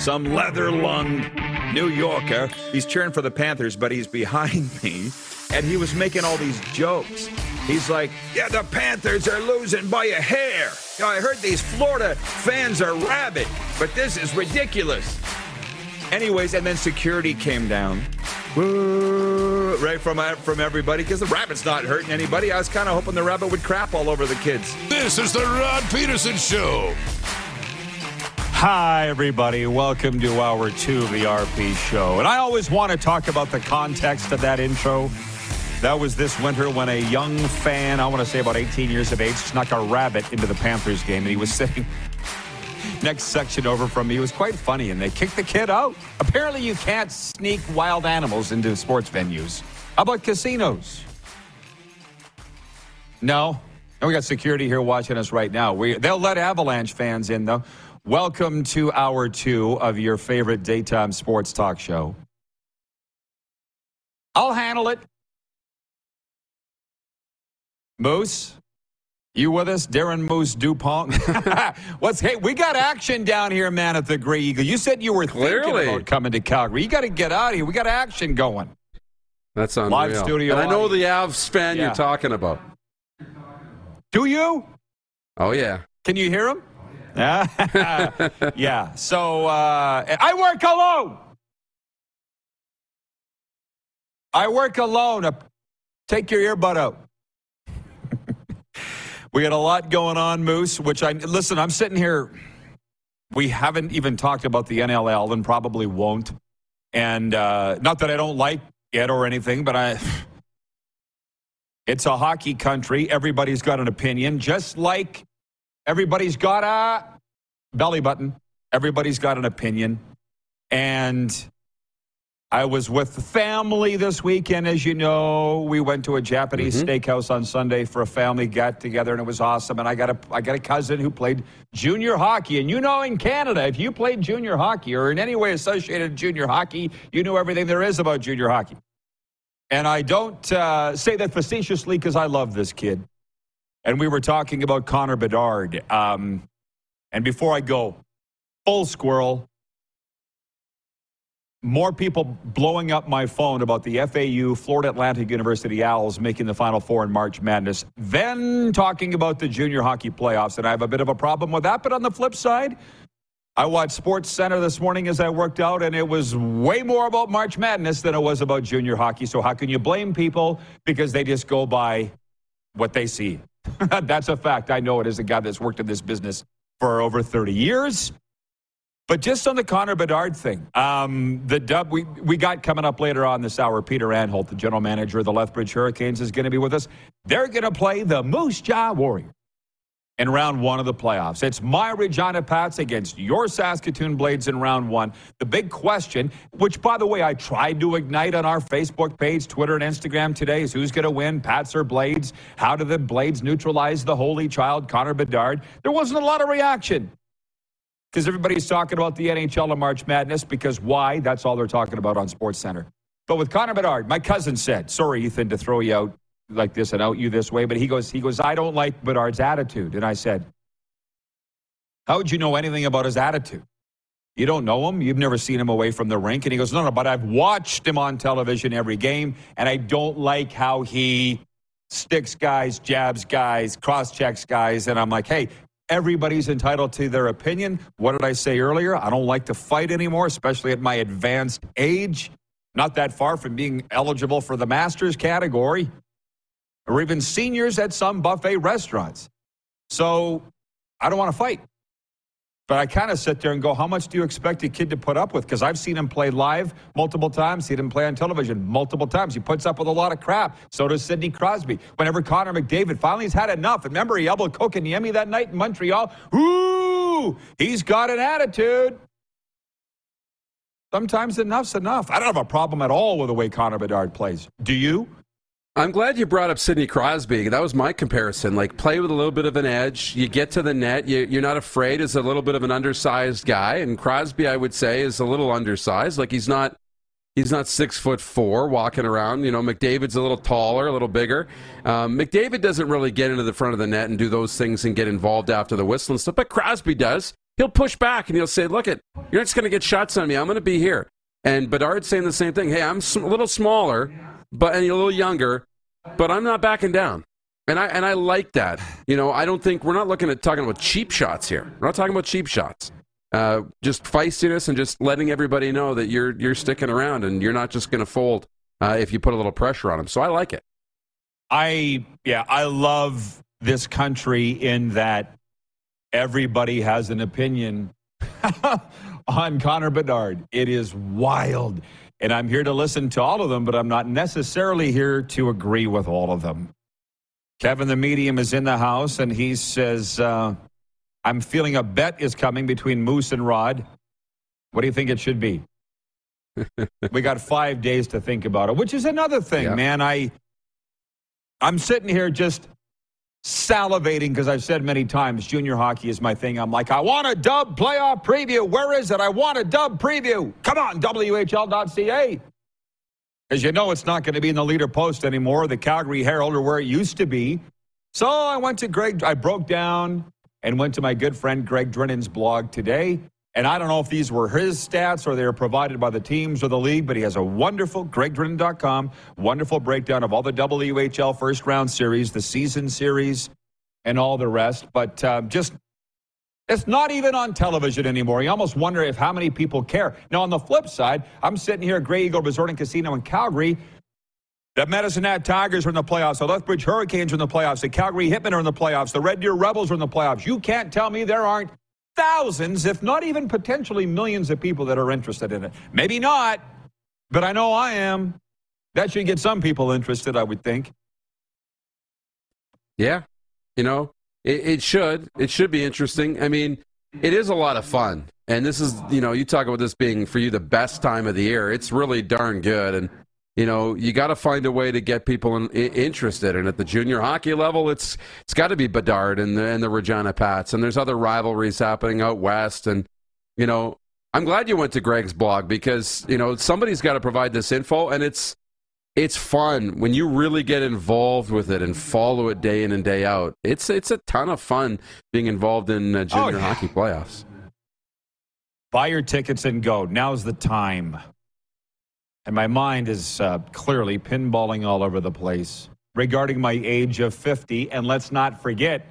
some leather-lunged New Yorker. He's cheering for the Panthers, but he's behind me, and he was making all these jokes. He's like, yeah, the Panthers are losing by a hair. I heard these Florida fans are rabid, but this is ridiculous. Anyways, and then security came down. Woo, right from everybody, because the rabbit's not hurting anybody. I was kind of hoping the rabbit would crap all over the kids. This is the Rod Peterson Show. Hi, everybody. Welcome to Hour 2 of the RP Show. And I always want to talk about the context of that intro. That was this winter when a young fan, I want to say about 18 years of age, snuck a rabbit into the Panthers game, and he was sitting next section over from me. It was quite funny, and they kicked the kid out. Apparently, you can't sneak wild animals into sports venues. How about casinos? No? And we got security here watching us right now. They'll let Avalanche fans in, though. Welcome to Hour 2 of your favorite daytime sports talk show. I'll handle it. Moose, you with us? Darren Moose DuPont. Hey, we got action down here, man, at the Grey Eagle. You said you were thinking about coming to Calgary. You got to get out of here. We got action going. That's unreal. Live studio. And I know the Avs fan you're talking about. Do you? Oh, yeah. Can you hear him? Yeah. Yeah. So, I work alone. Take your earbud out. We got a lot going on, Moose, which I'm sitting here. We haven't even talked about the NLL and probably won't. And not that I don't like it or anything, but it's a hockey country. Everybody's got an opinion, just like everybody's got a belly button. Everybody's got an opinion. And I was with the family this weekend, as you know. We went to a Japanese steakhouse on Sunday for a family get-together, and it was awesome. And I got a cousin who played junior hockey. And you know, in Canada, if you played junior hockey or in any way associated with junior hockey, you knew everything there is about junior hockey. And I don't say that facetiously because I love this kid. And we were talking about Connor Bedard. And before I go full squirrel, more people blowing up my phone about the FAU, Florida Atlantic University Owls, making the Final Four in March Madness, then talking about the junior hockey playoffs, and I have a bit of a problem with that. But on the flip side, I watched SportsCenter this morning as I worked out, and it was way more about March Madness than it was about junior hockey. So how can you blame people? Because they just go by what they see. That's a fact. I know it as a guy that's worked in this business for over 30 years. But just on the Connor Bedard thing, the dub we got coming up later on this hour, Peter Anholt, the general manager of the Lethbridge Hurricanes, is going to be with us. They're going to play the Moose Jaw Warriors in round one of the playoffs. It's my Regina Pats against your Saskatoon Blades in round one. The big question, which, by the way, I tried to ignite on our Facebook page, Twitter, and Instagram today, is who's going to win, Pats or Blades? How do the Blades neutralize the holy child, Connor Bedard? There wasn't a lot of reaction. Because everybody's talking about the NHL and March Madness, because why? That's all they're talking about on SportsCenter. But with Connor Bedard, my cousin said, sorry, Ethan, to throw you out like this and out you this way, but he goes, I don't like Bedard's attitude. And I said, how would you know anything about his attitude? You don't know him. You've never seen him away from the rink. And he goes, no, but I've watched him on television every game, and I don't like how he sticks guys, jabs guys, cross-checks guys. And I'm like, hey, everybody's entitled to their opinion. What did I say earlier? I don't like to fight anymore, especially at my advanced age. Not that far from being eligible for the Masters category or even seniors at some buffet restaurants. So I don't want to fight. But I kind of sit there and go, how much do you expect a kid to put up with? Because I've seen him play live multiple times, seen him play on television multiple times. He puts up with a lot of crap. So does Sidney Crosby. Whenever Connor McDavid finally has had enough, and remember he elbowed Kokanemi that night in Montreal. Ooh, he's got an attitude. Sometimes enough's enough. I don't have a problem at all with the way Connor Bedard plays. Do you? I'm glad you brought up Sidney Crosby. That was my comparison. Like, play with a little bit of an edge. You get to the net. You're not afraid. Is a little bit of an undersized guy. And Crosby, I would say, is a little undersized. Like, he's not 6'4" walking around. You know, McDavid's a little taller, a little bigger. McDavid doesn't really get into the front of the net and do those things and get involved after the whistle and stuff. But Crosby does. He'll push back and he'll say, look it, you're not just going to get shots on me. I'm going to be here. And Bedard's saying the same thing. Hey, I'm a little smaller and a little younger, but I'm not backing down. And I like that. You know, I don't think we're not looking at talking about cheap shots here. We're not talking about cheap shots. Just feistiness and just letting everybody know that you're sticking around and you're not just going to fold if you put a little pressure on them. So I like it. I love this country in that everybody has an opinion on Connor Bedard. It is wild. And I'm here to listen to all of them, but I'm not necessarily here to agree with all of them. Kevin, the medium, is in the house, and he says, I'm feeling a bet is coming between Moose and Rod. What do you think it should be? We got 5 days to think about it, which is another thing, man. I'm sitting here just salivating because I've said many times junior hockey is my thing. I'm like, I want a dub playoff preview. Where is it? I want a dub preview. Come on, WHL.ca. As you know, it's not going to be in the Leader Post anymore, the Calgary Herald, or where it used to be. So I went to Greg. I broke down and went to my good friend Greg Drinnan's blog today. And I don't know if these were his stats or they were provided by the teams or the league, but he has a wonderful, GregDrinnan.com, wonderful breakdown of all the WHL first-round series, the season series, and all the rest. But it's not even on television anymore. You almost wonder if how many people care. Now, on the flip side, I'm sitting here at Grey Eagle Resort and Casino in Calgary. The Medicine Hat Tigers are in the playoffs. The Lethbridge Hurricanes are in the playoffs. The Calgary Hitmen are in the playoffs. The Red Deer Rebels are in the playoffs. You can't tell me there aren't thousands, if not even potentially millions of people that are interested in it. Maybe not, but I know I am. That should get some people interested, I would think. Yeah, you know, it should. It should be interesting. I mean, it is a lot of fun. And this is, you know, you talk about this being, for you, the best time of the year. It's really darn good. And, you know, you got to find a way to get people interested. And at the junior hockey level, it's got to be Bedard and the Regina Pats. And there's other rivalries happening out west. And, you know, I'm glad you went to Greg's blog because, you know, somebody's got to provide this info. And it's fun when you really get involved with it and follow it day in and day out. It's a ton of fun being involved in junior hockey playoffs. Buy your tickets and go. Now's the time. And my mind is clearly pinballing all over the place regarding my age of 50. And let's not forget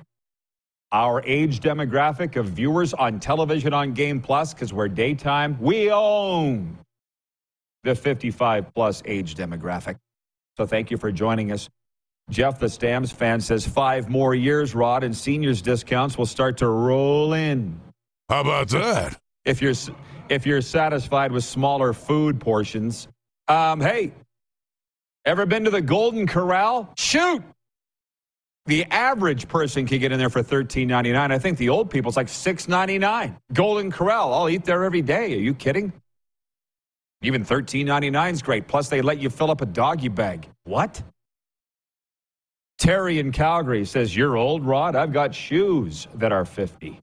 our age demographic of viewers on television on Game Plus, because we're daytime. We own the 55-plus age demographic. So thank you for joining us. Jeff, the Stamps fan, says 5 more years, Rod, and seniors discounts will start to roll in. How about that? If you're satisfied with smaller food portions. Hey, ever been to the Golden Corral? Shoot! The average person can get in there for $13.99. I think the old people, it's like $6.99. Golden Corral, I'll eat there every day. Are you kidding? Even $13.99 is great. Plus, they let you fill up a doggy bag. What? Terry in Calgary says, you're old, Rod. I've got shoes that are 50.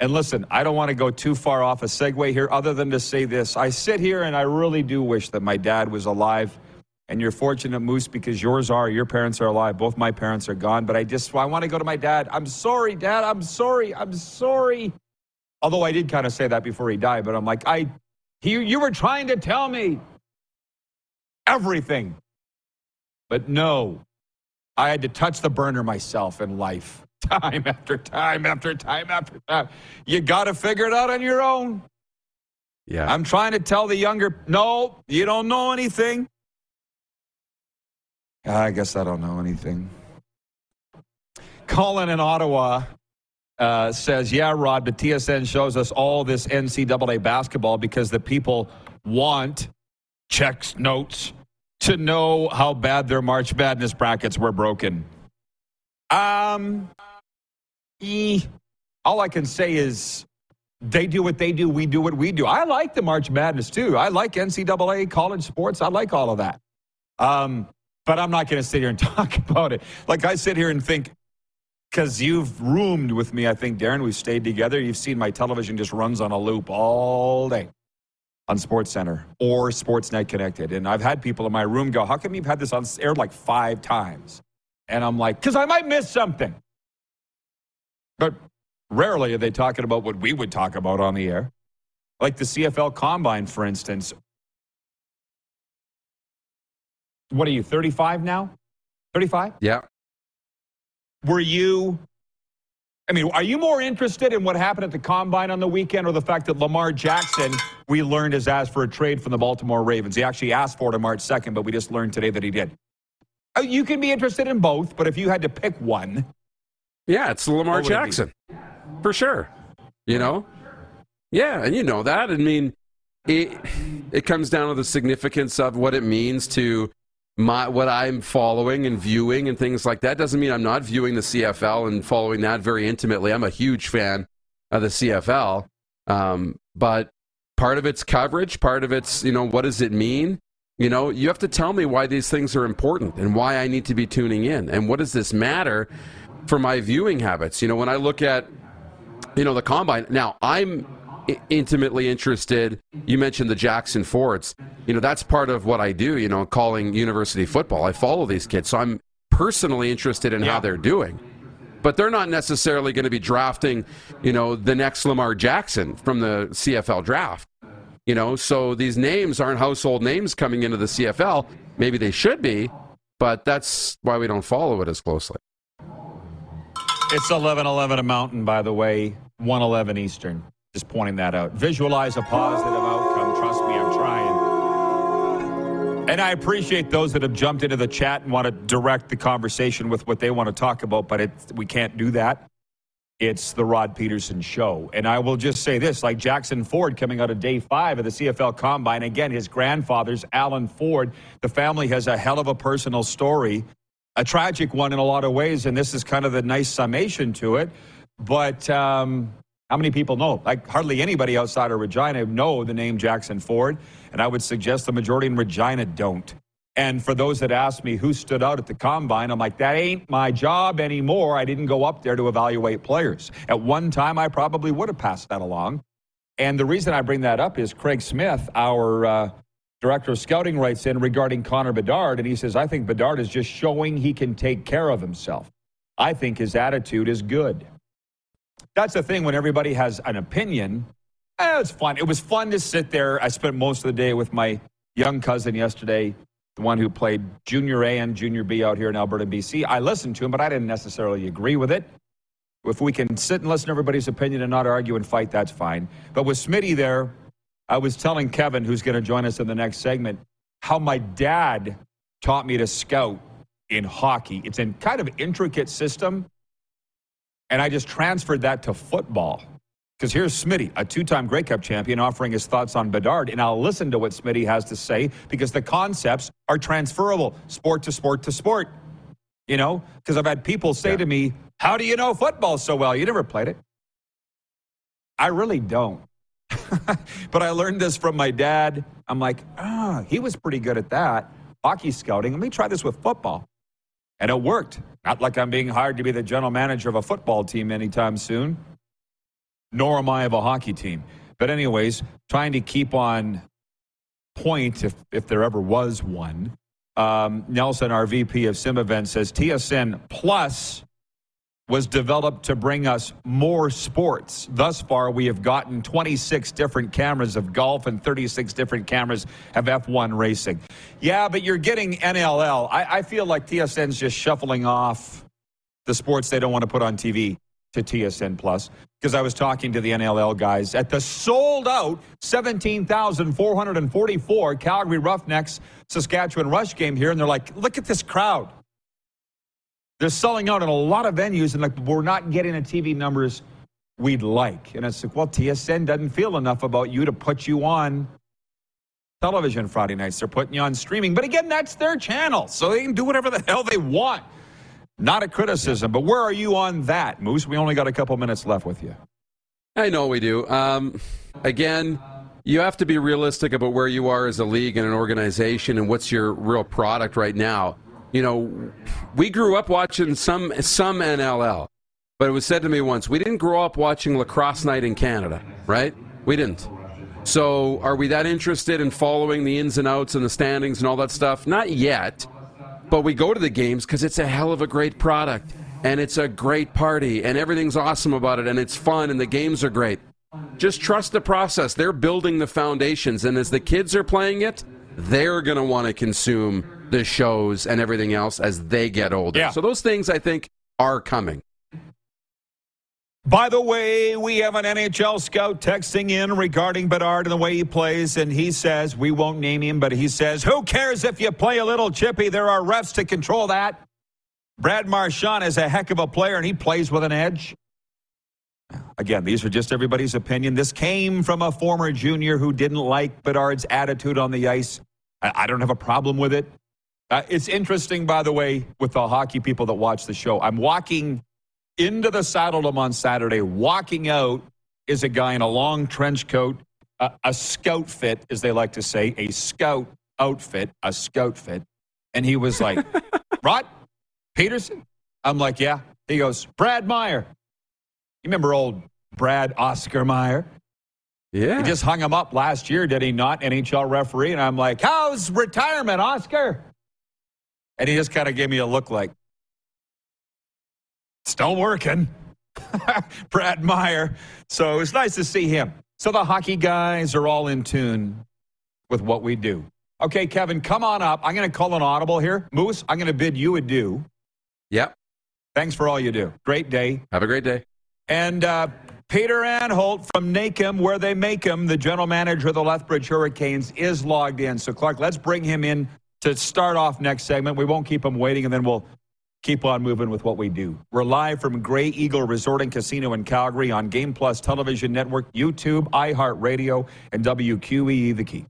And listen, I don't want to go too far off a segue here other than to say this. I sit here and I really do wish that my dad was alive. And you're fortunate, Moose, because your parents are alive. Both my parents are gone. But I want to go to my dad. I'm sorry, Dad. I'm sorry. Although I did kind of say that before he died. But I'm like, you were trying to tell me everything. But no, I had to touch the burner myself in life. Time after time after time after time. You got to figure it out on your own. Yeah. I'm trying to tell the younger, no, you don't know anything. I guess I don't know anything. Colin in Ottawa says, yeah, Rod, but TSN shows us all this NCAA basketball because the people want checks, notes, to know how bad their March Madness brackets were broken. All I can say is they do what they do, we do what we do. I like the March Madness, too. I like NCAA, college sports. I like all of that. But I'm not going to sit here and talk about it. Like, I sit here and think, because you've roomed with me, I think, Darren. We've stayed together. You've seen my television just runs on a loop all day on SportsCenter or Sportsnet Connected. And I've had people in my room go, how come you've had this on air like 5 times? And I'm like, because I might miss something. But Rarely are they talking about what we would talk about on the air. Like the CFL Combine, for instance. What are you, 35 now? 35? Yeah. Were you... I mean, are you more interested in what happened at the Combine on the weekend or the fact that Lamar Jackson, we learned, has asked for a trade from the Baltimore Ravens? He actually asked for it on March 2nd, but we just learned today that he did. You can be interested in both, but if you had to pick one... Yeah, it's Lamar Jackson. For sure. You know? Yeah, and you know that. I mean, it comes down to the significance of what it means to... what I'm following and viewing and things like that. Doesn't mean I'm not viewing the CFL and following that very intimately. I'm a huge fan of the CFL, but part of its coverage, part of its, what does it mean? You have to tell me why these things are important and why I need to be tuning in and what does this matter for my viewing habits. When I look at, the Combine, now I'm intimately interested. You mentioned the Jackson Fords. That's part of what I do, calling university football. I follow these kids, so I'm personally interested in how they're doing. But they're not necessarily going to be drafting, the next Lamar Jackson from the CFL draft. So these names aren't household names coming into the CFL. Maybe they should be, but that's why we don't follow it as closely. It's 11:11 a Mountain, by the way, 1:11 Eastern. Just pointing that out. Visualize a positive outcome. Trust me, I'm trying. And I appreciate those that have jumped into the chat and want to direct the conversation with what they want to talk about, but we can't do that. It's the Rod Peterson Show. And I will just say this, like Jackson Ford coming out of day 5 of the CFL Combine. Again, his grandfather's Alan Ford. The family has a hell of a personal story, a tragic one in a lot of ways, and this is kind of the nice summation to it. But... how many people know? Like, hardly anybody outside of Regina know the name Jackson Ford, and I would suggest the majority in Regina don't. And for those that ask me who stood out at the Combine, I'm like, that ain't my job anymore. I didn't go up there to evaluate players. At one time, I probably would have passed that along. And the reason I bring that up is Craig Smith, our director of scouting, writes in regarding Connor Bedard, and he says, I think Bedard is just showing he can take care of himself. I think his attitude is good. That's the thing when everybody has an opinion. It's fun. It was fun to sit there. I spent most of the day with my young cousin yesterday, the one who played Junior A and Junior B out here in Alberta, BC. I listened to him, but I didn't necessarily agree with it. If we can sit and listen to everybody's opinion and not argue and fight, that's fine. But with Smitty there, I was telling Kevin, who's going to join us in the next segment, how my dad taught me to scout in hockey. It's in kind of intricate system. And I just transferred that to football. Because here's Smitty, a two-time Grey Cup champion, offering his thoughts on Bedard. And I'll listen to what Smitty has to say because the concepts are transferable, sport to sport to sport. Because I've had people say to me, how do you know football so well? You never played it. I really don't. But I learned this from my dad. I'm like, he was pretty good at that. Hockey scouting. Let me try this with football. And it worked. Not like I'm being hired to be the general manager of a football team anytime soon. Nor am I of a hockey team. But anyways, trying to keep on point, if there ever was one. Nelson, our VP of Sim Events, says TSN Plus was developed to bring us more sports. Thus far, we have gotten 26 different cameras of golf and 36 different cameras of F1 racing. Yeah, but you're getting NLL. I feel like TSN's just shuffling off the sports they don't want to put on TV to TSN Plus. Because I was talking to the NLL guys at the sold-out 17,444 Calgary Roughnecks Saskatchewan Rush game here, and they're like, look at this crowd. They're selling out in a lot of venues, and we're not getting the TV numbers we'd like. And it's like, well, TSN doesn't feel enough about you to put you on television Friday nights. They're putting you on streaming. But again, that's their channel, so they can do whatever the hell they want. Not a criticism, but where are you on that, Moose? We only got a couple minutes left with you. I know we do. Again, you have to be realistic about where you are as a league and an organization and what's your real product right now. We grew up watching some NLL, but it was said to me once, we didn't grow up watching Lacrosse Night in Canada, right? We didn't. So are we that interested in following the ins and outs and the standings and all that stuff? Not yet, but we go to the games because it's a hell of a great product. and it's a great party, and everything's awesome about it, and it's fun, and the games are great. Just trust the process. They're building the foundations, and as the kids are playing it, they're going to want to consume the shows and everything else as they get older. Yeah. So those things, I think, are coming. By the way, we have an NHL scout texting in regarding Bedard and the way he plays, and he says, we won't name him, but he says, who cares if you play a little chippy? There are refs to control that. Brad Marchand is a heck of a player, and he plays with an edge. Again, these are just everybody's opinion. This came from a former junior who didn't like Bedard's attitude on the ice. I don't have a problem with it. It's interesting, by the way, with the hockey people that watch the show. I'm walking into the Saddledome on Saturday. Walking out is a guy in a long trench coat, a scout fit, as they like to say, a scout outfit, a scout fit. And he was like, Rod Peterson? I'm like, yeah. He goes, Brad Meyer. You remember old Brad Oscar Meyer? Yeah. He just hung him up last year, did he not? NHL referee. And I'm like, how's retirement, Oscar? And he just kind of gave me a look like, still working, Brad Meyer. So it was nice to see him. So the hockey guys are all in tune with what we do. Okay, Kevin, come on up. I'm going to call an audible here. Moose, I'm going to bid you adieu. Yep. Thanks for all you do. Great day. Have a great day. And Peter Anholt from Nakem, where they make him, the general manager of the Lethbridge Hurricanes, is logged in. So, Clark, let's bring him in to start off next segment. We won't keep him waiting, and then we'll keep on moving with what we do. We're live from Grey Eagle Resort and Casino in Calgary on Game Plus Television Network, YouTube, iHeartRadio, and WQEE The Key.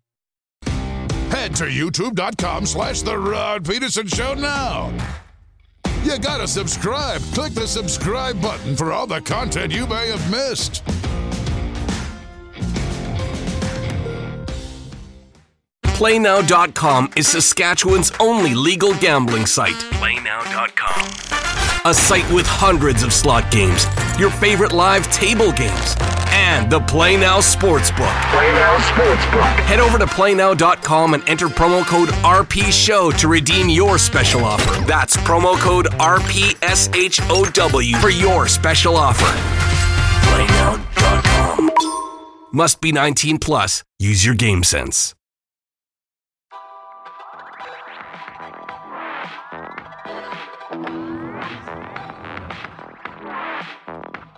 Head to youtube.com/The Rod Peterson Show now. You gotta subscribe. Click the subscribe button for all the content you may have missed. PlayNow.com is Saskatchewan's only legal gambling site. PlayNow.com. A site with hundreds of slot games, your favorite live table games, and the PlayNow Sportsbook. PlayNow Sportsbook. Head over to PlayNow.com and enter promo code RPSHOW to redeem your special offer. That's promo code RPSHOW for your special offer. PlayNow.com. Must be 19 plus. Use your game sense.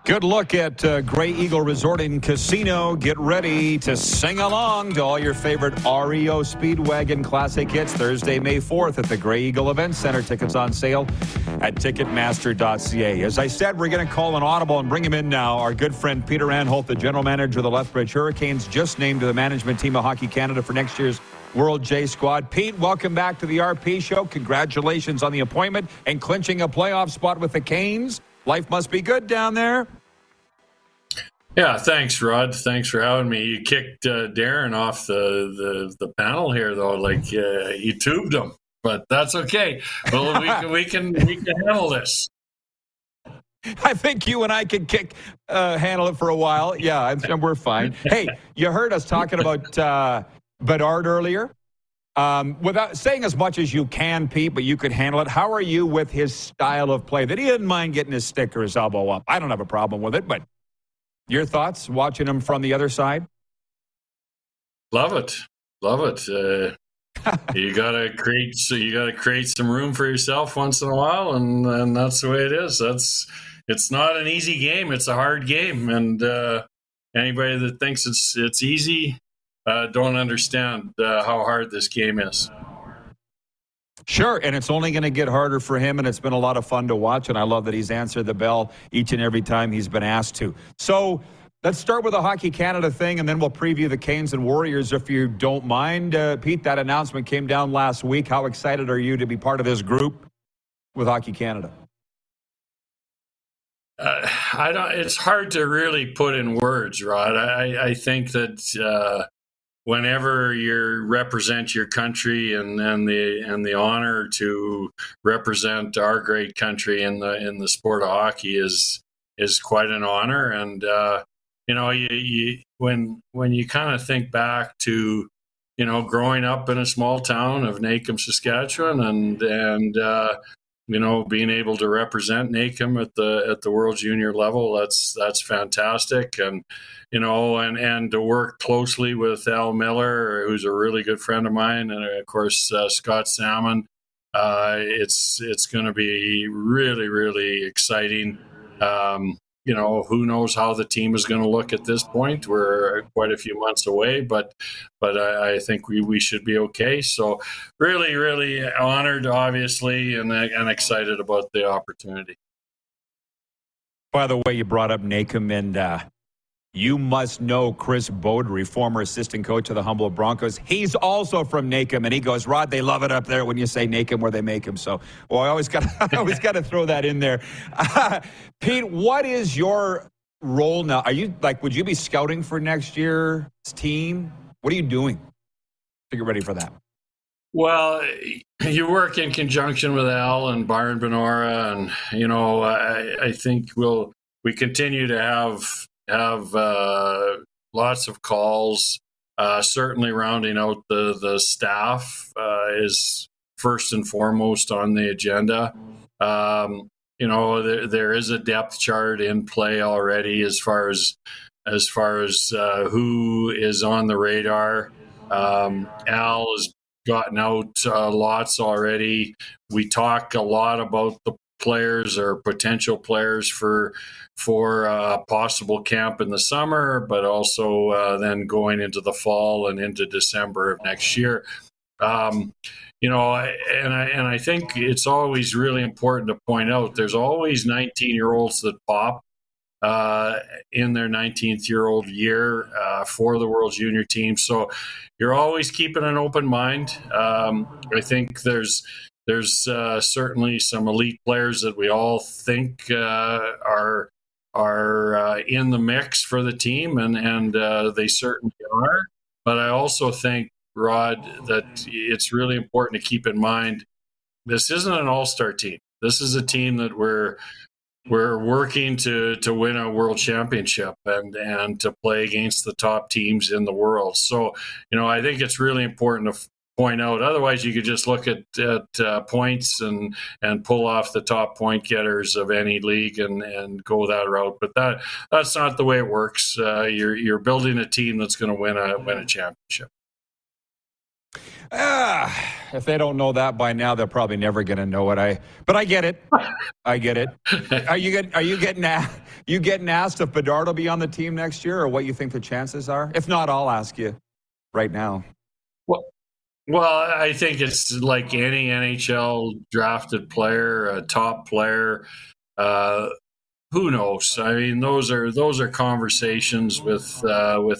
Good look at Grey Eagle Resort and Casino. Get ready to sing along to all your favorite REO Speedwagon classic hits Thursday, May 4th at the Grey Eagle Event Center. Tickets on sale at Ticketmaster.ca. As I said, we're going to call an audible and bring him in now. Our good friend Peter Anholt, the general manager of the Lethbridge Hurricanes, just named to the management team of Hockey Canada for next year's World J Squad. Pete, welcome back to the RP Show. Congratulations on the appointment and clinching a playoff spot with the Canes. Life must be good down there. Yeah, thanks, Rod. Thanks for having me. You kicked Darren off the panel here, though. Like you tubed him, but that's okay. Well, we can handle this. I think you and I can handle it for a while. Yeah, and we're fine. Hey, you heard us talking about Bedard earlier. Without saying as much as you can, Pete, but you could handle it. How are you with his style of play? That he didn't mind getting his stick or his elbow up. I don't have a problem with it, but. Your thoughts watching him from the other side? Love it. You gotta create some room for yourself once in a while, and that's the way it is. It's not an easy game. It's a hard game, and anybody that thinks it's easy don't understand how hard this game is. Sure, and it's only going to get harder for him, and it's been a lot of fun to watch, and I love that he's answered the bell each and every time he's been asked to. So let's start with the Hockey Canada thing, and then we'll preview the Canes and Warriors, if you don't mind. Pete, that announcement came down last week. How excited are you to be part of this group with Hockey Canada? It's hard to really put in words, Rod. I think that whenever you represent your country and the honor to represent our great country in the sport of hockey is quite an honor. And when you kind of think back to growing up in a small town of Nakem, Saskatchewan, and you know, being able to represent Nakem at the World Junior level, that's fantastic. And, you know, and to work closely with Al Miller, who's a really good friend of mine, and of course Scott Salmon, it's going to be really, really exciting. You know, who knows how the team is going to look at this point. We're quite a few months away, but I think we should be okay. So really, really honored, obviously, and excited about the opportunity. By the way, you brought up Nakem, and you must know Chris Baudry, former assistant coach of the Humboldt Broncos. He's also from Nakem, and he goes, Rod, they love it up there when you say Nakem where they make him. So, well, I always got to throw that in there. Pete, what is your role now? Are you would you be scouting for next year's team? What are you doing to get ready for that? Well, you work in conjunction with Al and Byron Benora, and you know, I think we continue to have lots of calls. Certainly rounding out the staff is first and foremost on the agenda. You know, there is a depth chart in play already as far as who is on the radar. Al has gotten out lots already. We talk a lot about the players or potential players for a possible camp in the summer, but also then going into the fall and into December of next year. You know, I think it's always really important to point out there's always 19-year-olds that pop in their 19th-year-old year for the World Junior team. So you're always keeping an open mind. I think there's certainly some elite players that we all think are in the mix for the team, and they certainly are. But I also think, Rod, that it's really important to keep in mind this isn't an all-star team. This is a team that we're working to win a world championship and to play against the top teams in the world. So, you know, I think it's really important to point out. Otherwise, you could just look at points and pull off the top point getters of any league and go that route. But that's not the way it works. You're building a team that's going to win a championship. If they don't know that by now, they're probably never going to know it. But I get it. I get it. Are you getting asked if Bedard will be on the team next year, or what you think the chances are? If not, I'll ask you right now. Well, I think it's like any NHL drafted player, a top player. Who knows? I mean, those are conversations with the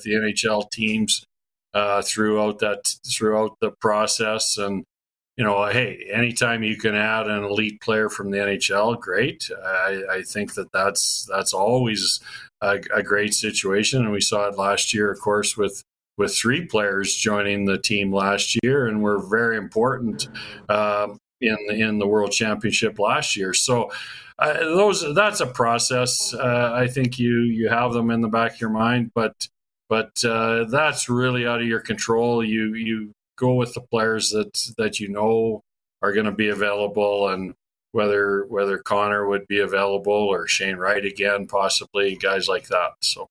NHL teams throughout the process. And you know, hey, anytime you can add an elite player from the NHL, great. I think that's always a great situation, and we saw it last year, of course, with three players joining the team last year and were very important in the World Championship last year. So that's a process. I think you have them in the back of your mind, but that's really out of your control. You go with the players that you know are going to be available, and whether Connor would be available or Shane Wright again, possibly, guys like that. So.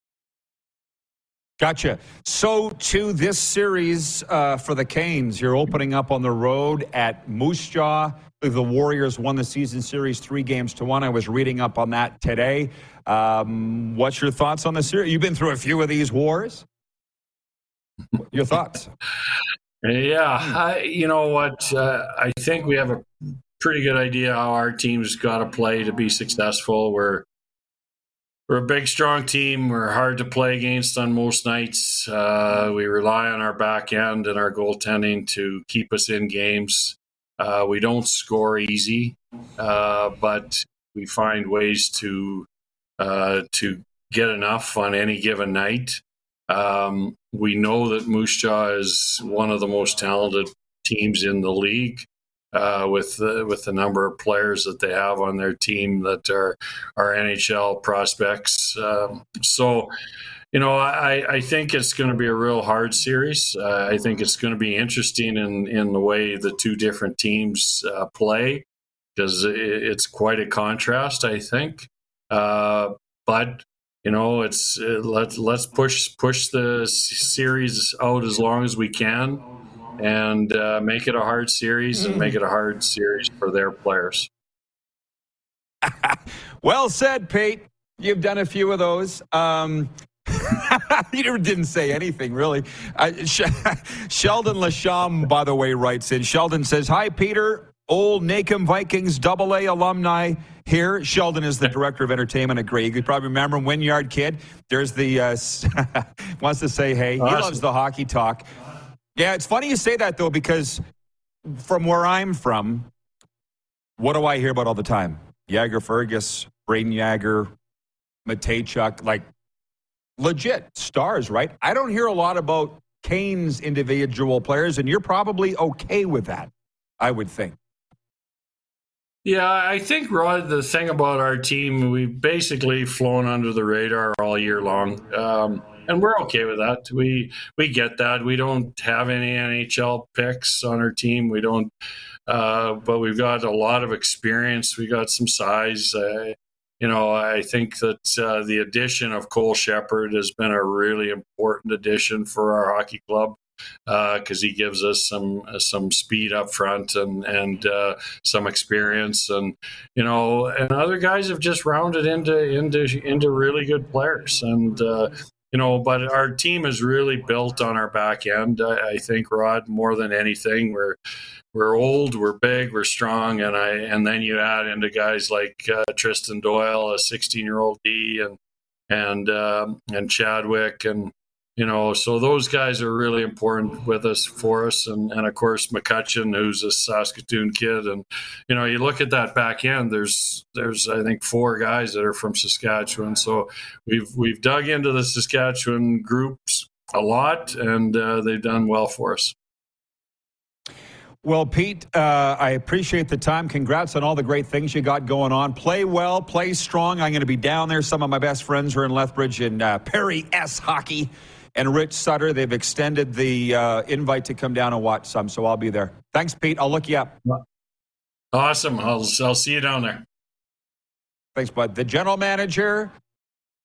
Gotcha. So to this series for the Canes, you're opening up on the road at Moose Jaw. The Warriors won the season series 3-1. I was reading up on that today. What's your thoughts on the series? You've been through a few of these wars. Your thoughts? Yeah. You know what? I think we have a pretty good idea how our team's got to play to be successful. We're a big, strong team. We're hard to play against on most nights. We rely on our back end and our goaltending to keep us in games. We don't score easy, but we find ways to get enough on any given night. We know that Moose Jaw is one of the most talented teams in the league. With the number of players that they have on their team that are NHL prospects. So, you know, I think it's going to be a real hard series. I think it's going to be interesting in the way the two different teams play. because it's quite a contrast, I think. But you know, it's let's push the series out as long as we can, and make it a hard series, and make it a hard series for their players. Well said, Pete. You've done a few of those. Peter didn't say anything, really. Sheldon Lasham, by the way, writes in. Sheldon says, "Hi, Peter. Old Nakem Vikings AA alumni here." Sheldon is the director of entertainment at Grey Eagle. You probably remember him, Winyard kid. There's the, wants to say hey. Awesome. He loves the hockey talk. Yeah, it's funny you say that, though, because from where I'm from, what do I hear about all the time? Jagger Fergus, Braden Jagger, Matejchuk, like legit stars, right? I don't hear a lot about Canes individual players, and you're probably okay with that, I would think. Yeah, I think, Rod, the thing about our team, we've basically flown under the radar all year long, and we're okay with that. We get that. We don't have any NHL picks on our team. We don't, but we've got a lot of experience. We got some size. You know, I think that the addition of Cole Shepherd has been a really important addition for our hockey club, because he gives us some speed up front and some experience, and you know, and other guys have just rounded into really good players, and you know, but our team is really built on our back end. I think, Rod, more than anything, we're old, we're big, we're strong, and then you add into guys like Tristan Doyle, a 16-year-old D, and Chadwick, and you know, so those guys are really important with us, for us, and of course McCutcheon, who's a Saskatoon kid, and you know, you look at that back end. There's I think four guys that are from Saskatchewan, so we've dug into the Saskatchewan groups a lot, and they've done well for us. Well, Pete, I appreciate the time. Congrats on all the great things you got going on. Play well, play strong. I'm going to be down there. Some of my best friends are in Lethbridge in Perry S Hockey and Rich Sutter. They've extended the invite to come down and watch some, so I'll be there. Thanks, Pete. I'll look you up. Awesome. I'll see you down there. Thanks, bud. The general manager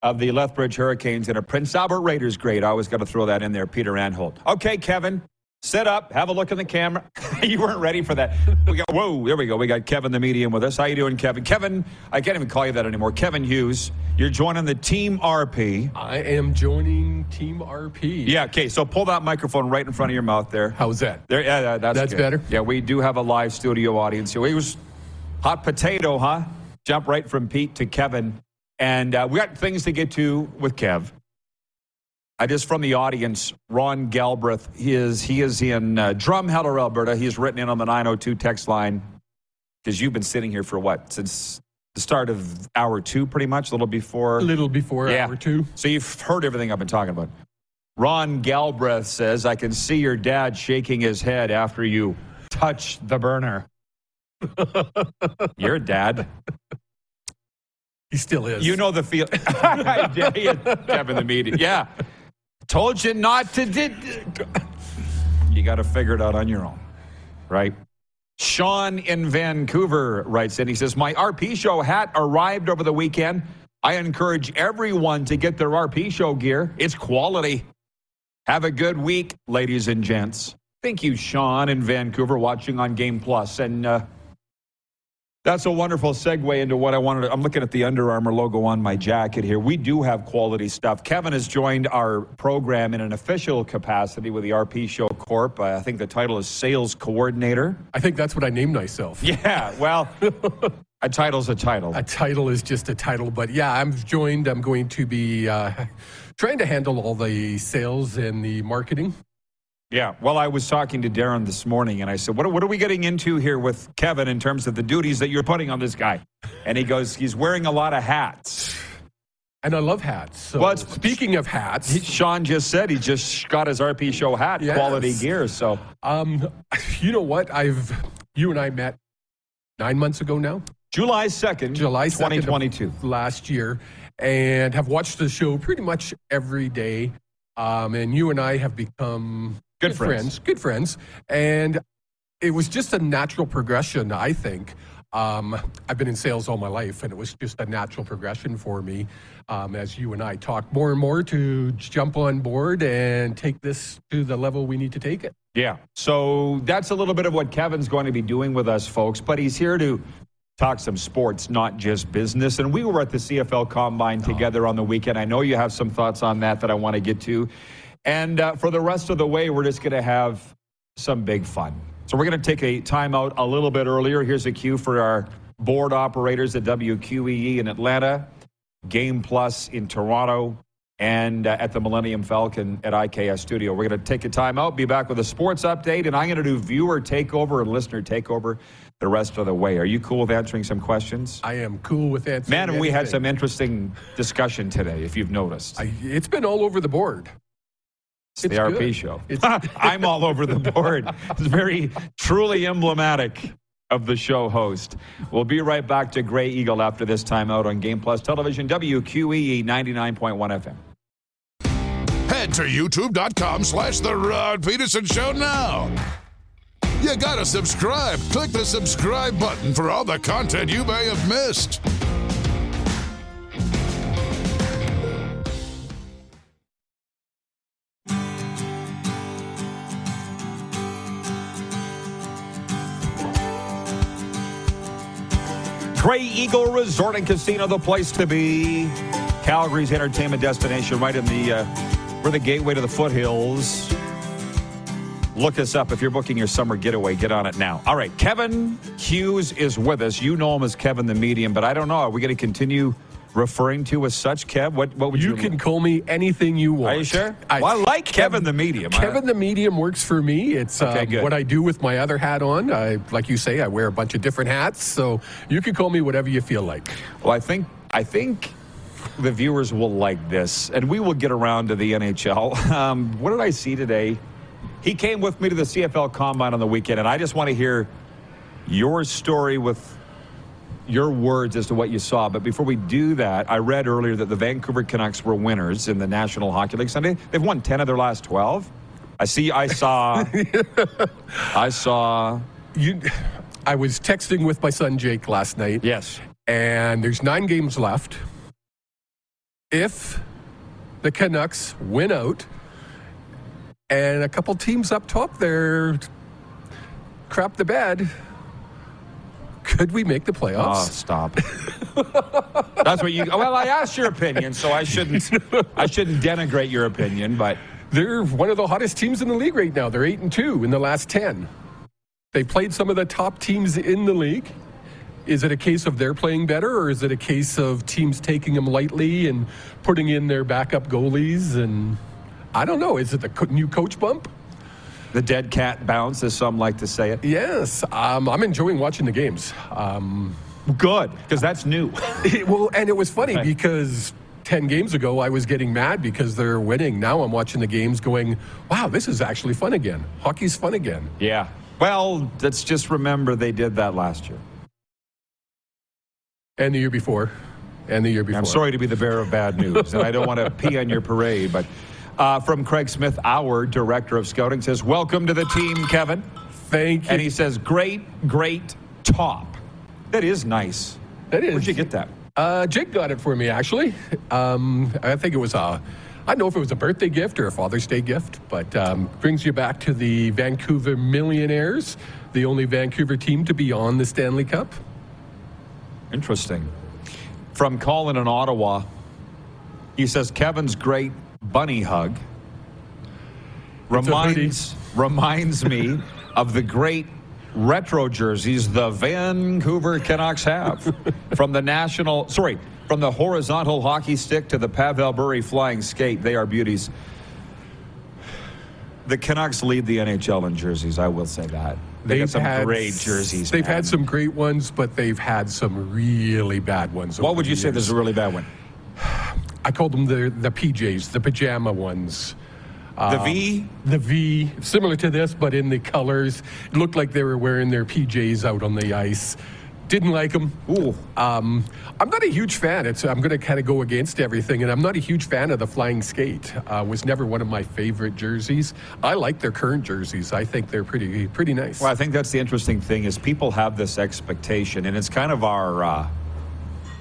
of the Lethbridge Hurricanes and a Prince Albert Raiders grade. I always got to throw that in there, Peter Anholt. Okay, Kevin. Sit up, have a look in the camera. You weren't ready for that. There we go. We got Kevin, the medium, with us. How you doing, Kevin? Kevin, I can't even call you that anymore. Kevin Hughes, you're joining the Team RP. I am joining Team RP. Yeah, okay, so pull that microphone right in front of your mouth there. How's that? There, yeah, that's good. Better. Yeah, we do have a live studio audience here. It was hot potato, huh? Jump right from Pete to Kevin. And we got things to get to with Kev. Just from the audience, Ron Galbraith, he is in Drumheller, Alberta. He's written in on the 902 text line, because you've been sitting here for what? Since the start of hour two, pretty much, a little before yeah. Hour two. So you've heard everything I've been talking about. Ron Galbraith says, "I can see your dad shaking his head after you touch the burner." Your dad. He still is. You know the feel. I dare you, Kevin, the media. Yeah. Told you not to. You got to figure it out on your own, right? Sean in Vancouver writes in. He says, "My RP show hat arrived over the weekend. I encourage everyone to get their RP show gear. It's quality. Have a good week, ladies and gents." Thank you, Sean in Vancouver, watching on Game Plus. And that's a wonderful segue into what I wanted. I'm looking at the Under Armour logo on my jacket here. We do have quality stuff. Kevin has joined our program in an official capacity with the RP Show Corp. I think the title is Sales Coordinator. I think that's what I named myself. Yeah, well, a title's a title. A title is just a title. But, yeah, I'm going to be trying to handle all the sales and the marketing. Yeah, well, I was talking to Darren this morning, and I said, what are we getting into here with Kevin in terms of the duties that you're putting on this guy? And he goes, he's wearing a lot of hats. And I love hats. So. Well, speaking of hats. Sean just said he just got his RP Show hat, yes. Quality gear. So, you know what? You and I met 9 months ago now. July 2nd, 2022. Last year, and have watched the show pretty much every day. And you and I have become... Good friends. And it was just a natural progression, I think, I've been in sales all my life, and it was just a natural progression for me as you and I talk more and more to jump on board and take this to the level we need to take it. Yeah, so that's a little bit of what Kevin's going to be doing with us, folks, but he's here to talk some sports, not just business. And we were at the CFL Combine together on the weekend. I know you have some thoughts on that I want to get to. And for the rest of the way, we're just going to have some big fun. So we're going to take a timeout a little bit earlier. Here's a cue for our board operators at WQEE in Atlanta, Game Plus in Toronto, and at the Millennium Falcon at IKS Studio. We're going to take a timeout, be back with a sports update, and I'm going to do viewer takeover and listener takeover the rest of the way. Are you cool with answering some questions? I am cool with answering. Man, and we had some interesting discussion today, if you've noticed. It's been all over the board. It's the RP good. Show. I'm all over the board. It's very truly emblematic of the show host. We'll be right back to Grey Eagle after this timeout on Game Plus Television, WQEE 99.1 FM. Head to YouTube.com/The Rod Peterson Show now. You gotta subscribe. Click the subscribe button for all the content you may have missed. Grey Eagle Resort and Casino, the place to be. Calgary's entertainment destination, right in the we're the gateway to the foothills. Look us up if you're booking your summer getaway. Get on it now. All right, Kevin Hughes is with us. You know him as Kevin the Medium, but I don't know. Are we going to continue referring to as such, Kev? What would you can call me anything you want. Are you sure? I like Kevin the Medium. Kevin the Medium works for me. It's what I do with my other hat on. Like you say, I wear a bunch of different hats, so you can call me whatever you feel like. Well, I think the viewers will like this, and we will get around to the NHL. What did I see today? He came with me to the CFL Combine on the weekend, and I just want to hear your story with your words as to what you saw. But before we do that, I read earlier that the Vancouver Canucks were winners in the National Hockey League Sunday. They've won 10 of their last 12. I saw. I was texting with my son Jake last night. Yes. And there's 9 games left. If the Canucks win out and a couple teams up top there crap the bed, could we make the playoffs? Oh, stop. That's what you... Well, I asked your opinion, so I shouldn't denigrate your opinion, but... They're one of the hottest teams in the league right now. They're 8-2 in the last 10. They played some of the top teams in the league. Is it a case of they're playing better, or is it a case of teams taking them lightly and putting in their backup goalies? And I don't know. Is it the new coach bump? The dead cat bounce, as some like to say it. Yes, I'm enjoying watching the games. Good, because that's new. And it was funny because 10 games ago I was getting mad because they're winning. Now I'm watching the games going, wow, this is actually fun again. Hockey's fun again. Yeah. Well, let's just remember they did that last year. And the year before. I'm sorry to be the bearer of bad news, and I don't want to pee on your parade, but... from Craig Smith, our director of scouting, says, welcome to the team, Kevin. Thank you. And he says, great top. That is nice. That is. Where'd you get that? Jake got it for me, actually. I think it was I don't know if it was a birthday gift or a Father's Day gift, but brings you back to the Vancouver Millionaires, the only Vancouver team to be on the Stanley Cup. Interesting. From Colin in Ottawa, he says, Kevin's great bunny hug reminds me of the great retro jerseys the Vancouver Canucks have. From the horizontal hockey stick to the Pavel Bure flying skate, they are beauties. The Canucks lead the NHL in jerseys, I will say that. They've got some great jerseys. They've had some great ones, but they've had some really bad ones. What would you say is a really bad one? I called them the PJs, the pajama ones. The V? The V, similar to this, but in the colors. It looked like they were wearing their PJs out on the ice. Didn't like him. Ooh. I'm not a huge fan. I'm going to kind of go against everything, and I'm not a huge fan of the flying skate. Was never one of my favorite jerseys. I like their current jerseys. I think they're pretty nice. Well, I think that's the interesting thing is people have this expectation, and it's kind of our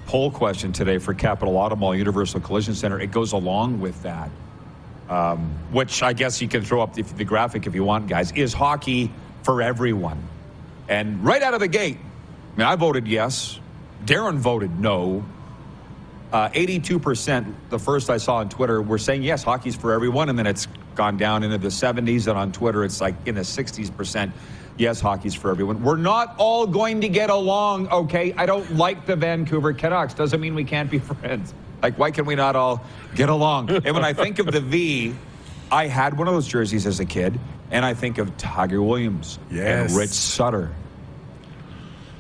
poll question today for Capital Automall Universal Collision Center. It goes along with that, which I guess you can throw up the graphic if you want, guys. Is hockey for everyone? And right out of the gate, I mean, I voted yes. Darren voted no. 82%, the first I saw on Twitter, were saying yes, hockey's for everyone. And then it's gone down into the 70s. And on Twitter, it's like in the 60%. Yes, hockey's for everyone. We're not all going to get along, okay? I don't like the Vancouver Canucks. Doesn't mean we can't be friends. Like, why can we not all get along? And when I think of the V, I had one of those jerseys as a kid. And I think of Tiger Williams and Rich Sutter.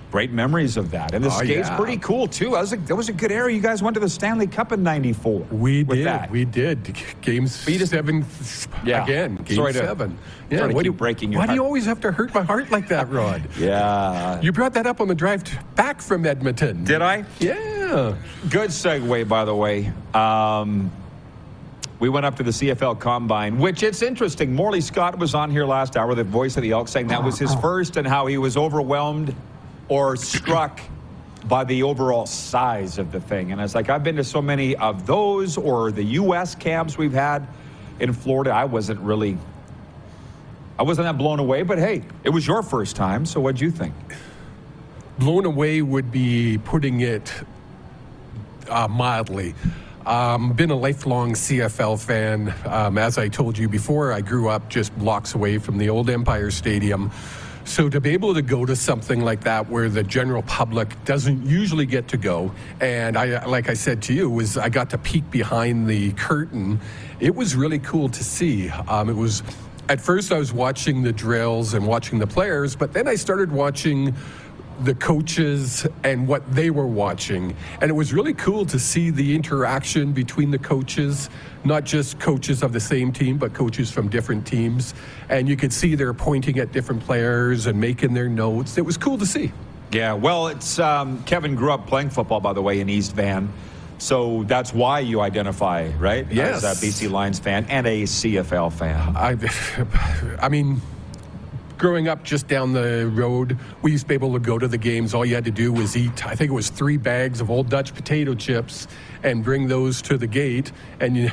Great memories of that. And the skate's pretty cool, too. That was a good era. You guys went to the Stanley Cup in 94. We did. Game seven. Yeah, why do you always have to hurt my heart like that, Rod? Yeah. You brought that up on the drive back from Edmonton. Did I? Yeah. Good segue, by the way. We went up to the CFL Combine, which it's interesting. Morley Scott was on here last hour, the voice of the Elks, saying that was his first and how he was overwhelmed or struck by the overall size of the thing. And I was like, I've been to so many of those or the U.S. camps we've had in Florida. I wasn't that blown away, but hey, it was your first time. So what'd you think? Blown away would be putting it mildly. Been a lifelong CFL fan. As I told you before, I grew up just blocks away from the old Empire Stadium. So to be able to go to something like that where the general public doesn't usually get to go, and I, like I said to you, I got to peek behind the curtain. It was really cool to see. It was, at first I was watching the drills and watching the players, but then I started watching the coaches and what they were watching. And it was really cool to see the interaction between the coaches, not just coaches of the same team, but coaches from different teams. And you could see they're pointing at different players and making their notes. It was cool to see. Yeah, well, it's Kevin grew up playing football, by the way, in East Van. So that's why you identify, right? Yes. As a BC Lions fan and a CFL fan. I mean, growing up just down the road, we used to be able to go to the games. All you had to do was eat, I think it was 3 bags of Old Dutch potato chips and bring those to the gate. And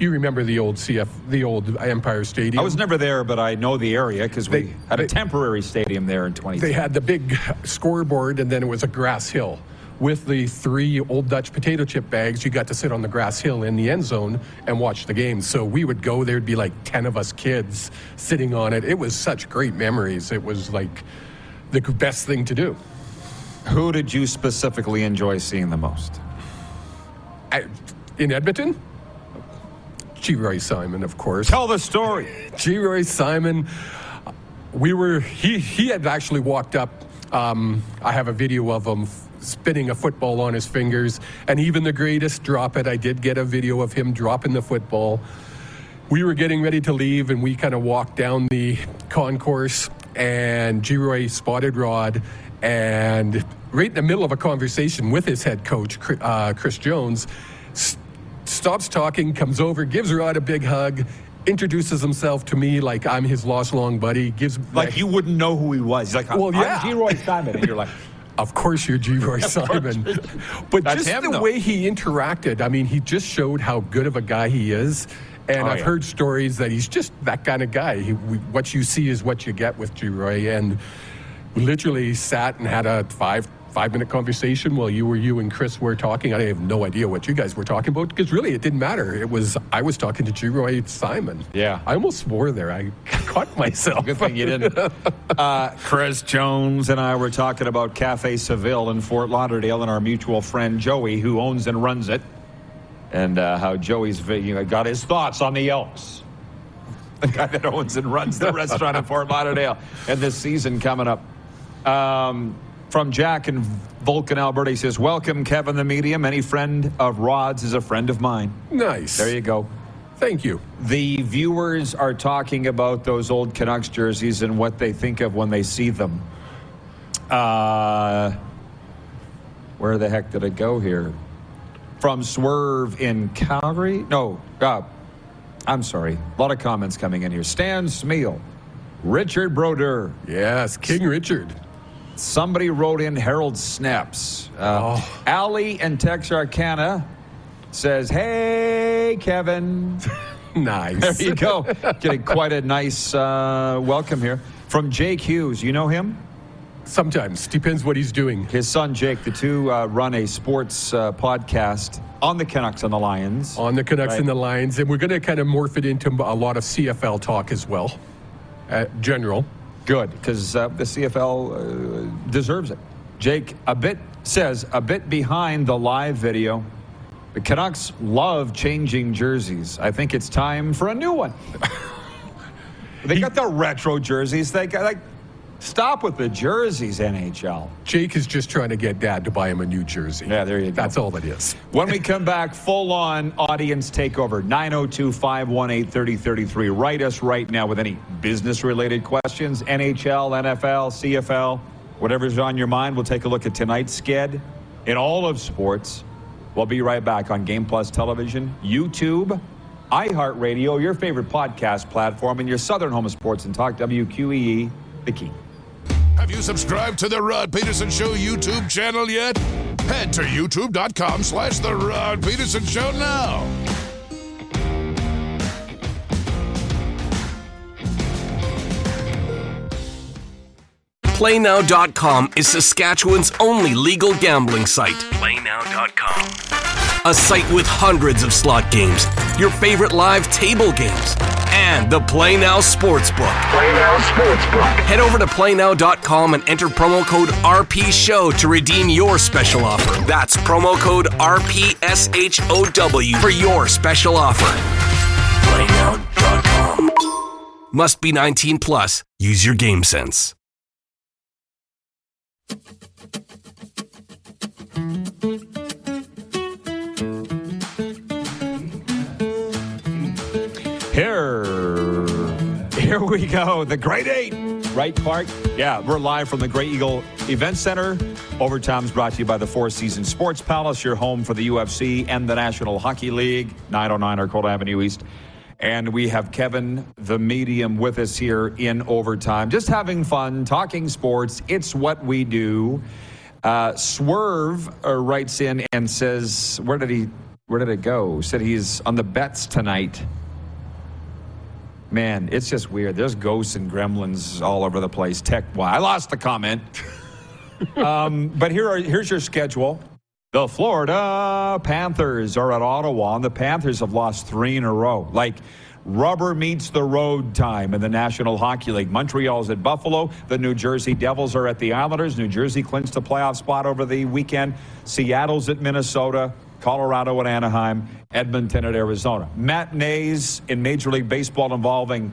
you remember the old Empire Stadium. I was never there, but I know the area because we had a temporary stadium there in 2010. They had the big scoreboard and then it was a grass hill. With the 3 Old Dutch potato chip bags, you got to sit on the grass hill in the end zone and watch the game. So we would go, there'd be like 10 of us kids sitting on it. It was such great memories. It was like the best thing to do. Who did you specifically enjoy seeing the most? In Edmonton? Geroy Simon, of course. Tell the story. Geroy Simon, he had actually walked up. I have a video of him spinning a football on his fingers, and even the greatest drop it. I did get a video of him dropping the football. We were getting ready to leave, and we kind of walked down the concourse, and Geroy spotted Rod, and right in the middle of a conversation with his head coach, Chris Jones, stops talking, comes over, gives Rod a big hug, introduces himself to me like I'm his long buddy, gives like you wouldn't know who he was. He's like, I'm Geroy Simon, and you're like, of course you're Geroy Simon. But that's just him, the way he interacted. I mean, he just showed how good of a guy he is. And I've heard stories that he's just that kind of guy. What you see is what you get with Geroy. And we literally sat and had a five-minute conversation while you and Chris were talking. I have no idea what you guys were talking about because really it didn't matter. I was talking to Geroy Simon. Yeah. I almost swore there. I caught myself. Good thing you didn't. Chris Jones and I were talking about Cafe Seville in Fort Lauderdale and our mutual friend Joey, who owns and runs it, and how Joey's got his thoughts on the Elks. The guy that owns and runs the restaurant in Fort Lauderdale and this season coming up. From Jack in Vulcan, Alberta, he says, welcome, Kevin the Medium. Any friend of Rod's is a friend of mine. Nice. There you go. Thank you. The viewers are talking about those old Canucks jerseys and what they think of when they see them. Where the heck did it go here? From Swerve in Calgary? No, I'm sorry. A lot of comments coming in here. Stan Smeal, Richard Brodeur. Yes, King Richard. Somebody wrote in Harold Snaps. Ali in Texarkana says, hey, Kevin. Nice. There you go. Getting quite a nice welcome here. From Jake Hughes. You know him? Sometimes. Depends what he's doing. His son, Jake, the two run a sports podcast on the Canucks and the Lions. On the Canucks and the Lions. And we're going to kind of morph it into a lot of CFL talk as well. General. Good, because the CFL deserves it. Jake says a bit behind the live video. The Canucks love changing jerseys. I think it's time for a new one. They got the retro jerseys. They got, like, stop with the jerseys, NHL. Jake is just trying to get Dad to buy him a new jersey. Yeah, there you go. That's all it is. When we come back, full-on audience takeover, 902-518-3033. Write us right now with any business-related questions, NHL, NFL, CFL, whatever's on your mind. We'll take a look at tonight's sked in all of sports. We'll be right back on Game Plus Television, YouTube, iHeartRadio, your favorite podcast platform, and your Southern Home of Sports and Talk, WQEE, The Key. Have you subscribed to the Rod Peterson Show YouTube channel yet? Head to youtube.com/The Rod Peterson Show now. PlayNow.com is Saskatchewan's only legal gambling site. PlayNow.com. A site with hundreds of slot games, your favorite live table games, and the PlayNow Sportsbook. PlayNow Sportsbook. Head over to PlayNow.com and enter promo code RPSHOW to redeem your special offer. That's promo code RPSHOW for your special offer. PlayNow.com. Must be 19 plus. Use your game sense. Here we go. The Great Eight. Right, Park? Yeah, we're live from the Grey Eagle Event Center. Overtime's brought to you by the Four Seasons Sports Palace, your home for the UFC and the National Hockey League, 909 Arcota Avenue East. And we have Kevin, the medium, with us here in overtime. Just having fun, talking sports. It's what we do. Swerve writes in and says, where did it go? Said he's on the bets tonight. Man, it's just weird. There's ghosts and gremlins all over the place. I lost the comment. But here's your schedule. The Florida Panthers are at Ottawa, and the Panthers have lost 3 in a row. Like, rubber meets the road time in the National Hockey League. Montreal's at Buffalo. The New Jersey Devils are at the Islanders. New Jersey clinched the playoff spot over the weekend. Seattle's at Minnesota. Colorado at Anaheim, Edmonton at Arizona. Matinees in Major League Baseball involving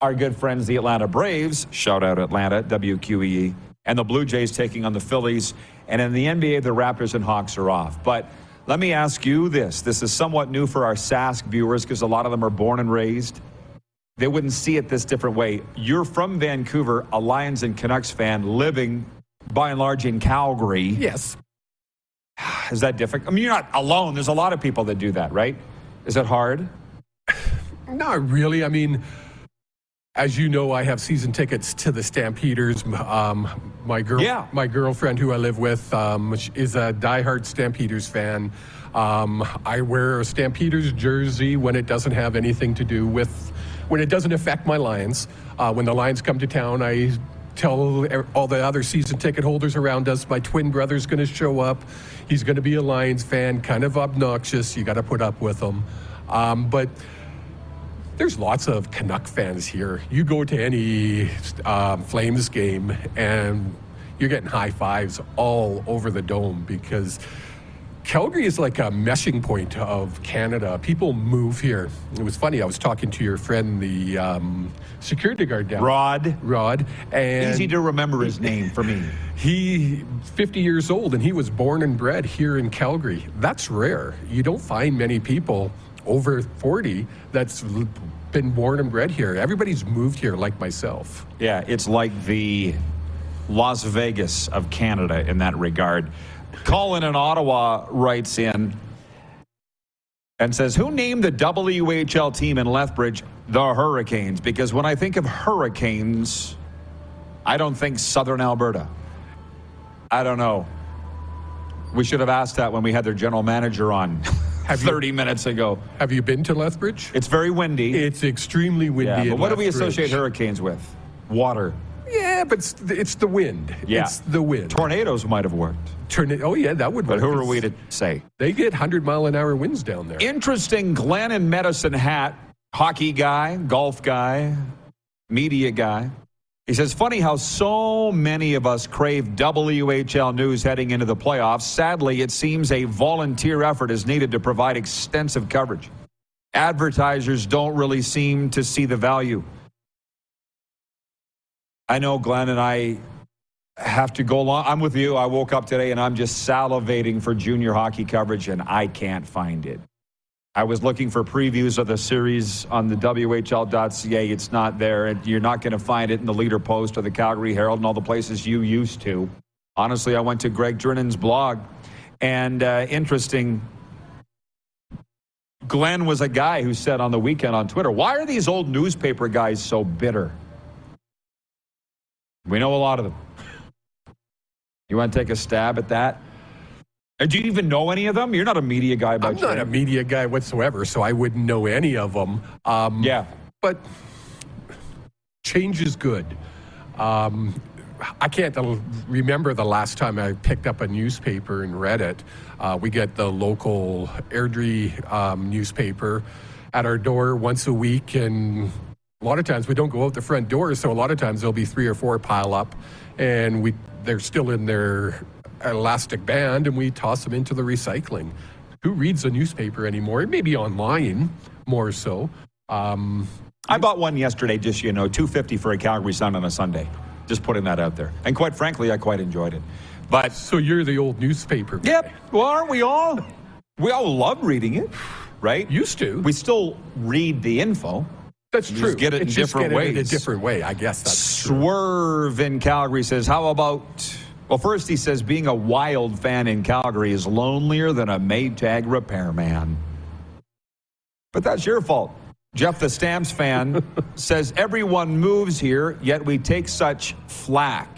our good friends, the Atlanta Braves. Shout out Atlanta, WQEE. And the Blue Jays taking on the Phillies. And in the NBA, the Raptors and Hawks are off. But let me ask you this. This is somewhat new for our Sask viewers because a lot of them are born and raised. They wouldn't see it this different way. You're from Vancouver, a Lions and Canucks fan, living by and large in Calgary. Yes. Is that difficult? I mean, you're not alone. There's a lot of people that do that, right? Is it hard? Not really. I mean, as you know, I have season tickets to the Stampeders. My girlfriend who I live with is a diehard Stampeders fan. I wear a Stampeders jersey when it doesn't have anything to do with, when it doesn't affect my Lions. When the Lions come to town, I tell all the other season ticket holders around us, my twin brother's going to show up. He's going to be a Lions fan, kind of obnoxious. You got to put up with him. But there's lots of Canuck fans here. You go to any Flames game and you're getting high fives all over the dome because Calgary is like a meshing point of Canada. People move here. It was funny. I was talking to your friend, the security guard down. Rod. And easy to remember his name for me. He's 50 years old, and he was born and bred here in Calgary. That's rare. You don't find many people over 40 that's been born and bred here. Everybody's moved here like myself. Yeah, it's like the Las Vegas of Canada in that regard. Colin in Ottawa writes in and says, who named the WHL team in Lethbridge the Hurricanes? Because when I think of hurricanes, I don't think Southern Alberta. I don't know. We should have asked that when we had their general manager on 30 minutes ago. Have you been to Lethbridge? It's very windy. It's extremely windy. Yeah, but what do we associate hurricanes with? Water. Yeah, but it's the wind. Yeah. It's the wind. Tornadoes might have worked. Oh, yeah, that would work. But who are we to say? They get 100-mile-an-hour winds down there. Interesting. Glenn in Medicine Hat, hockey guy, golf guy, media guy. He says, funny how so many of us crave WHL news heading into the playoffs. Sadly, it seems a volunteer effort is needed to provide extensive coverage. Advertisers don't really seem to see the value. I know Glenn and I have to go along. I'm with you. I woke up today and I'm just salivating for junior hockey coverage and I can't find it. I was looking for previews of the series on the WHL.ca. It's not there. You're not going to find it in the Leader Post or the Calgary Herald and all the places you used to. Honestly, I went to Greg Drinnan's blog. And interesting, Glenn was a guy who said on the weekend on Twitter, why are these old newspaper guys so bitter? We know a lot of them. You want to take a stab at that? Do you even know any of them? You're not a media guy by trade. I'm not a media guy whatsoever, so I wouldn't know any of them. Yeah. But change is good. I can't remember the last time I picked up a newspaper and read it. We get the local Airdrie newspaper at our door once a week, and a lot of times we don't go out the front door, so a lot of times there'll be 3 or 4 pile up, and they're still in their elastic band, and we toss them into the recycling. Who reads a newspaper anymore? Maybe online more so. I bought one yesterday, just, you know, $2.50 for a Calgary Sun on a Sunday. Just putting that out there. And quite frankly, I quite enjoyed it. But so you're the old newspaper guy. Yep. Well, aren't we all? We all love reading it, right? Used to. We still read the info. That's true. Just get it in different ways. In a different way, I guess. That's true. Swerve in Calgary says, how about... Well, first he says being a Wild fan in Calgary is lonelier than a Maytag repairman. But that's your fault. Jeff the Stamps fan says everyone moves here, yet we take such flack.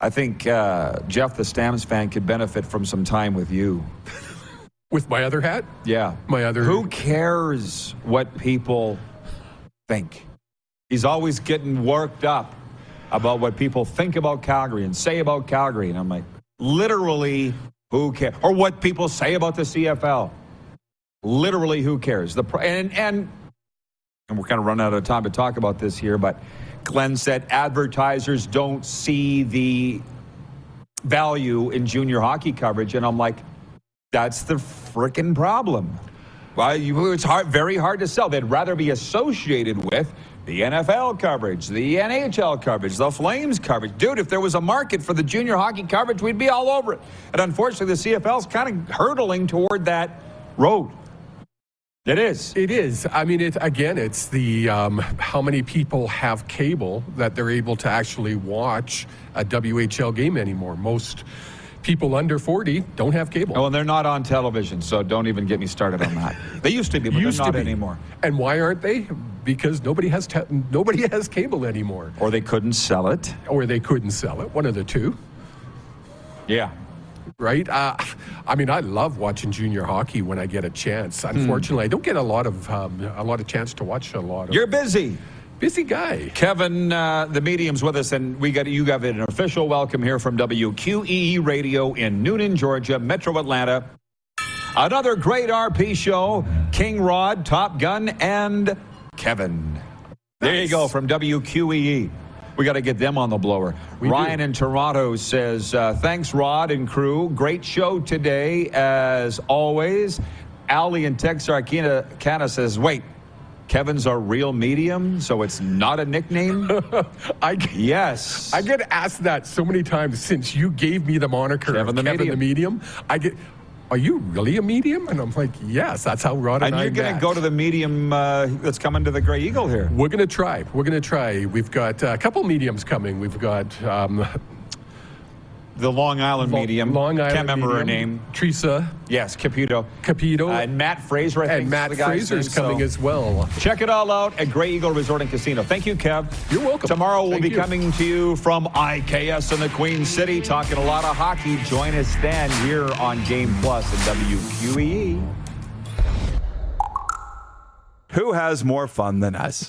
I think Jeff the Stamps fan could benefit from some time with you. With my other hat? Yeah. My other... Who cares what people think? He's always getting worked up about what people think about Calgary and say about Calgary. And I'm like, literally, who cares? Or what people say about the CFL. Literally, who cares? And we're kind of running out of time to talk about this here, but Glenn said advertisers don't see the value in junior hockey coverage. And I'm like, that's the frickin' problem. Well, it's hard, very hard to sell. They'd rather be associated with the NFL coverage, the NHL coverage, the Flames coverage. Dude, if there was a market for the junior hockey coverage, we'd be all over it. And unfortunately, the CFL's kind of hurtling toward that road. It is. It is. I mean, it's the how many people have cable that they're able to actually watch a WHL game anymore. Most people under 40 don't have cable. Oh, and they're not on television, so don't even get me started on that. They used to be, but they're not anymore. And why aren't they? Because nobody has cable anymore. Or they couldn't sell it. One of the two. Yeah. Right? I mean, I love watching junior hockey when I get a chance. Unfortunately, I don't get a lot of chance to watch a lot of... You're busy. Busy guy. Kevin, the medium's with us, and you got an official welcome here from WQEE Radio in Newnan, Georgia, Metro Atlanta. Another great RP show, King Rod, Top Gun, and... Kevin. Nice. There you go, from WQEE. We got to get them on the blower. Ryan in Toronto says, thanks, Rod and crew. Great show today, as always. Allie in Texarkana says, wait, Kevin's a real medium, so it's not a nickname? Yes. I get asked that so many times since you gave me the moniker Kevin the Medium. I get... Are you really a medium? And I'm like, yes, that's how Rod and I met. And you're going to go to the medium that's coming to the Grey Eagle here. We're going to try. We've got a couple mediums coming. We've got the Long Island medium. Long Island can't remember medium. Her name. Teresa. Yes, Caputo. And Matt Fraser, I think. And Matt Fraser's coming as well. Check it all out at Grey Eagle Resort and Casino. Thank you, Kev. You're welcome. Tomorrow we'll be coming to you from IKS in the Queen City, talking a lot of hockey. Join us then here on Game Plus and WQEE. Who has more fun than us?